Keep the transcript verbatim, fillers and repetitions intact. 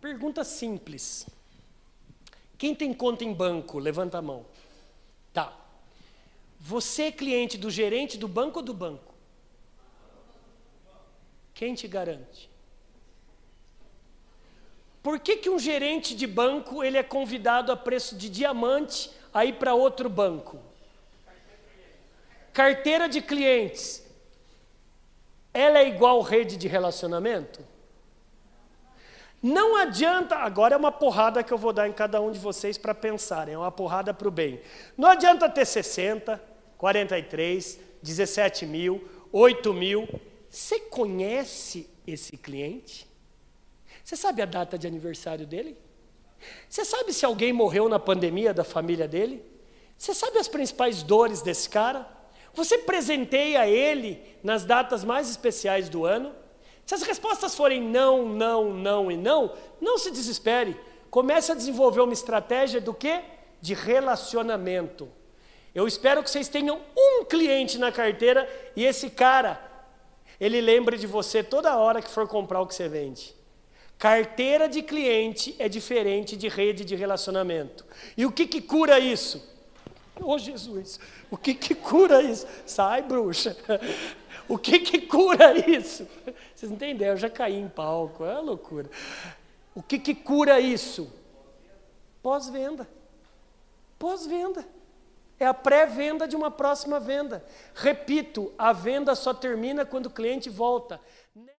Pergunta simples. Quem tem conta em banco? Levanta a mão. Tá. Você é cliente do gerente do banco ou do banco? Quem te garante? Por que que um gerente de banco ele é convidado a preço de diamante a ir para outro banco? Carteira de clientes. Ela é igual rede de relacionamento? Não adianta, agora é uma porrada que eu vou dar em cada um de vocês para pensarem, é uma porrada para o bem. Não adianta ter sessenta, quarenta e três, dezessete mil, oito mil. Você conhece esse cliente? Você sabe a data de aniversário dele? Você sabe se alguém morreu na pandemia da família dele? Você sabe as principais dores desse cara? Você presenteia ele nas datas mais especiais do ano? Se as respostas forem não, não, não e não, não se desespere. Comece a desenvolver uma estratégia do quê? De relacionamento. Eu espero que vocês tenham um cliente na carteira e esse cara, ele lembre de você toda hora que for comprar o que você vende. Carteira de cliente é diferente de rede de relacionamento. E o que que cura isso? Ô, Jesus, o que que cura isso? Sai, bruxa. O que que cura isso? Vocês não têm ideia, eu já caí em palco, é uma loucura. O que que cura isso? Pós-venda. Pós-venda. É a pré-venda de uma próxima venda. Repito, a venda só termina quando o cliente volta.